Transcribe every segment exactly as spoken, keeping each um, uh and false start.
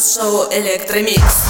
шоу «Электромикс».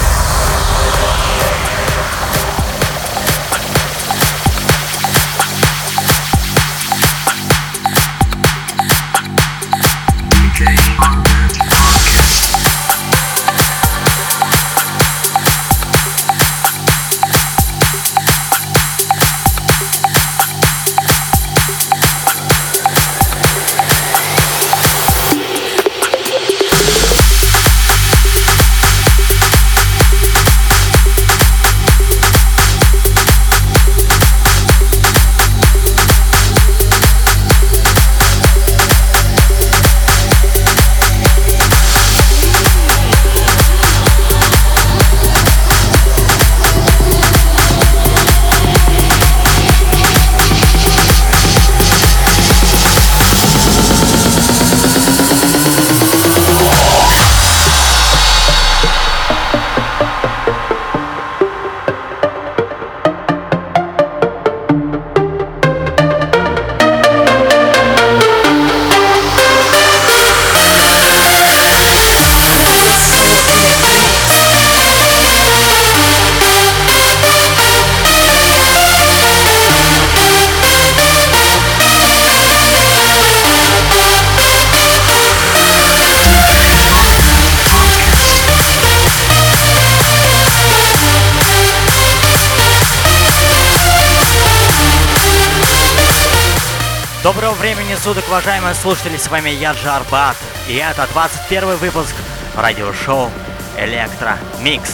Доброго времени суток, уважаемые слушатели, с вами я, Dj Arbat, и это двадцать первый выпуск радиошоу «Электромикс».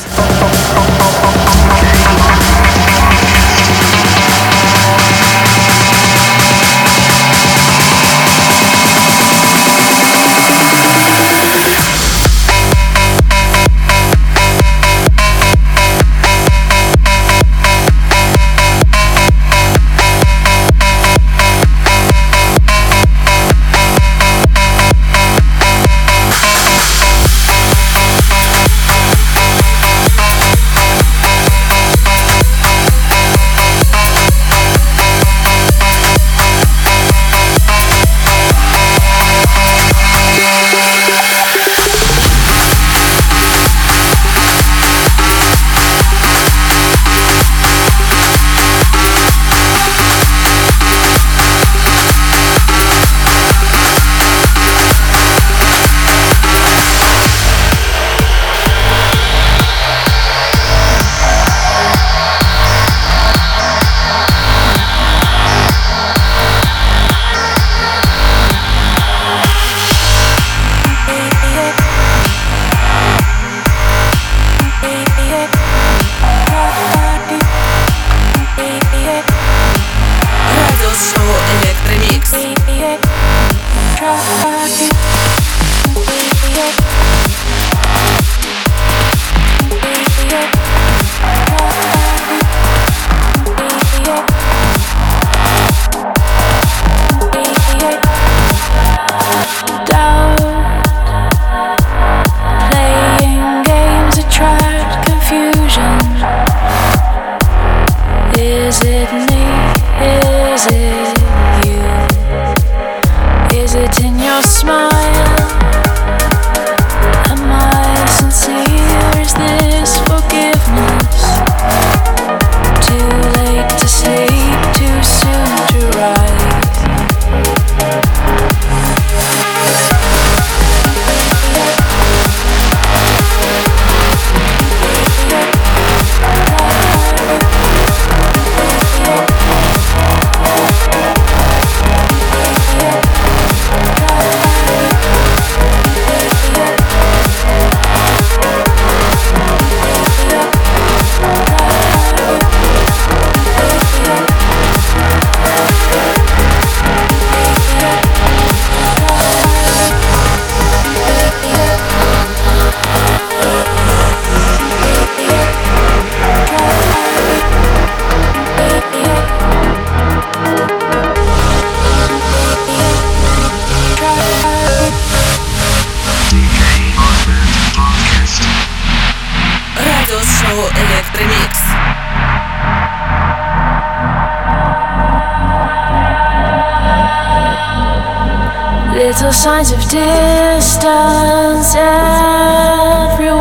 little signs of distance everywhere.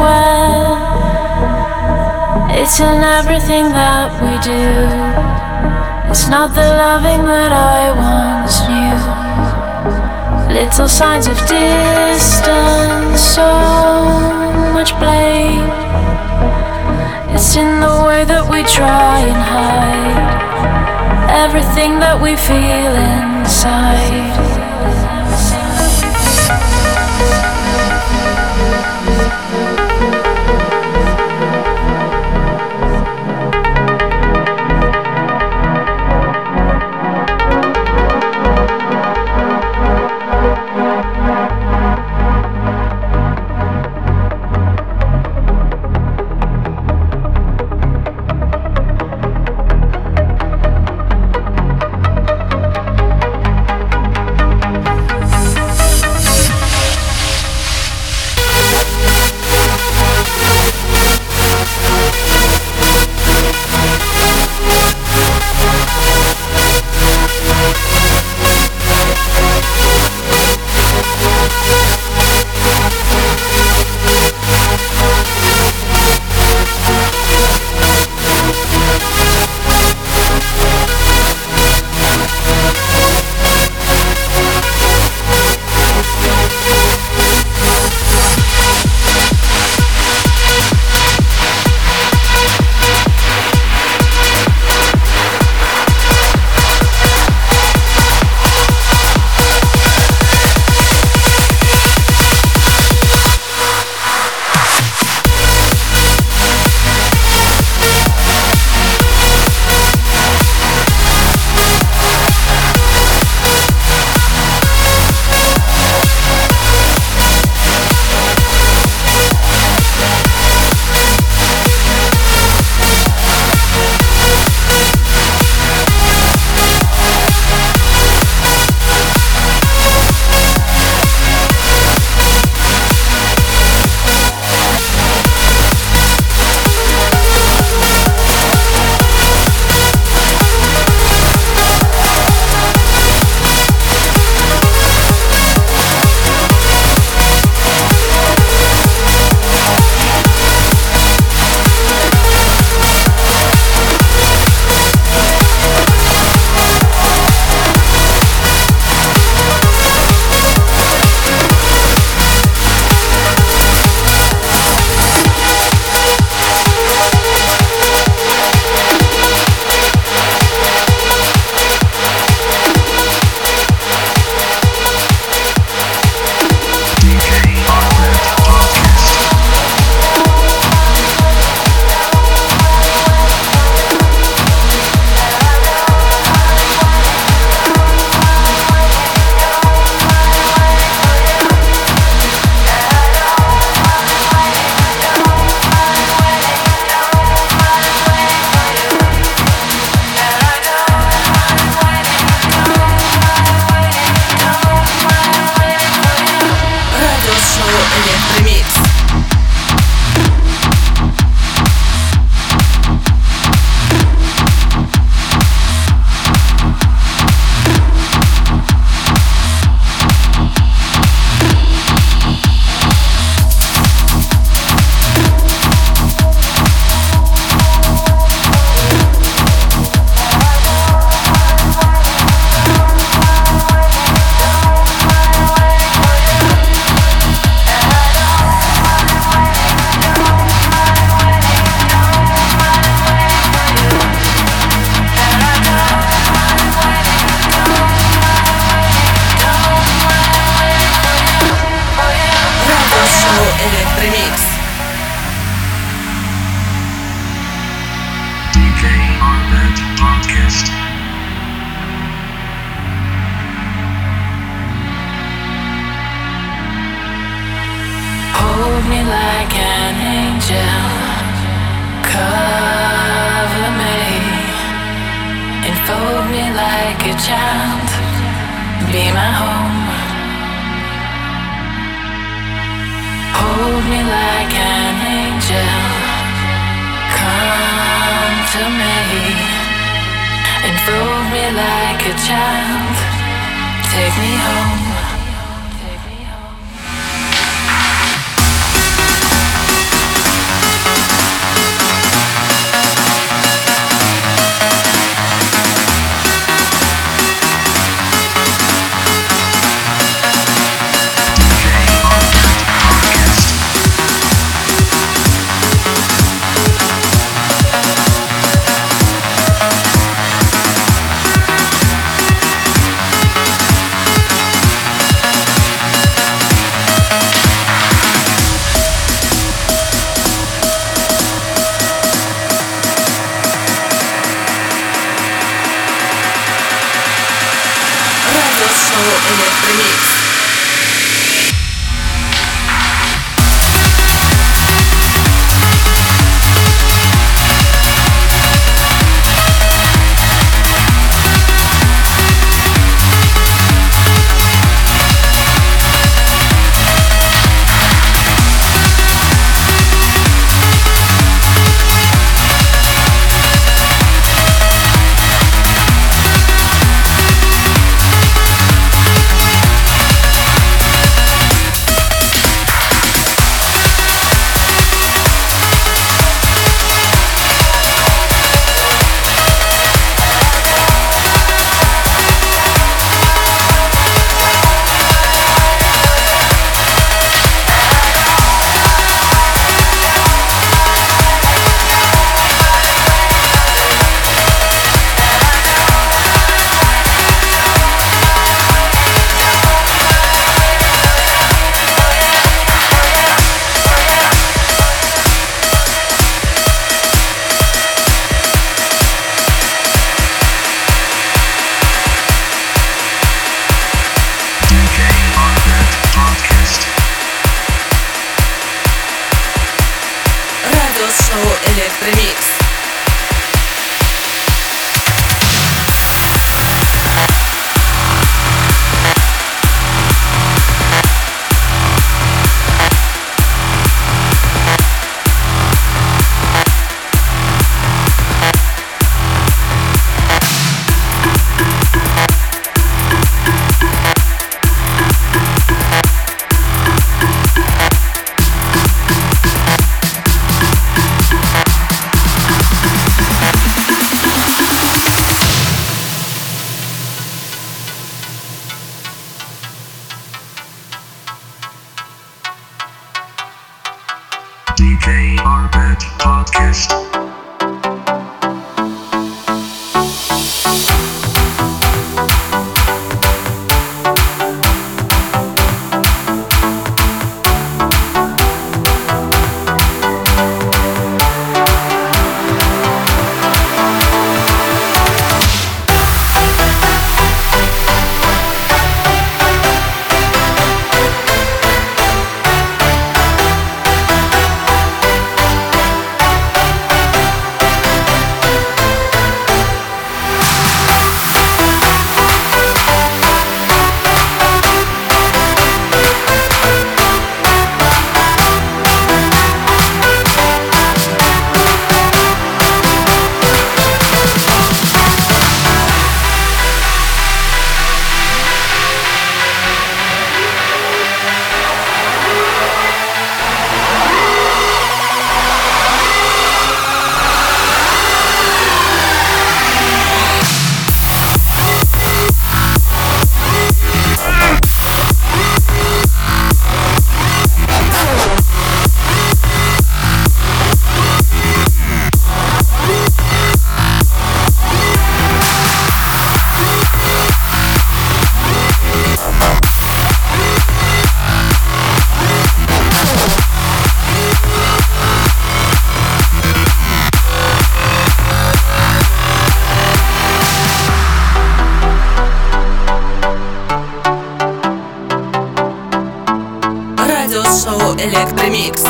It's in everything that we do. It's not the loving that I once knew. Little signs of distance, so much blame. It's in the way that we try and hide everything that we feel inside. Like a child, take me home. Электромикс. Dj Arbat Podcast. Шоу Электромикс.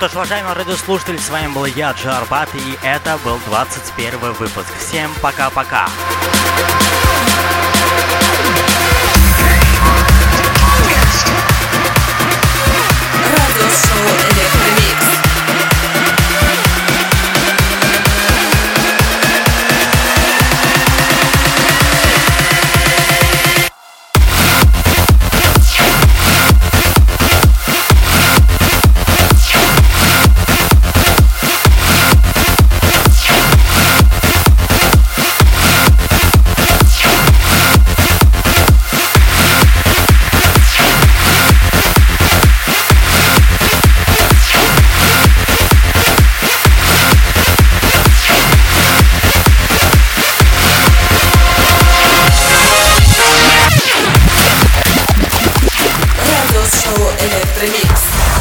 что ж, уважаемые радиослушатели, с вами был я, Dj Arbat, и это был двадцать первый выпуск. Всем пока-пока. Радиошоу «Электромикс». Электромикс.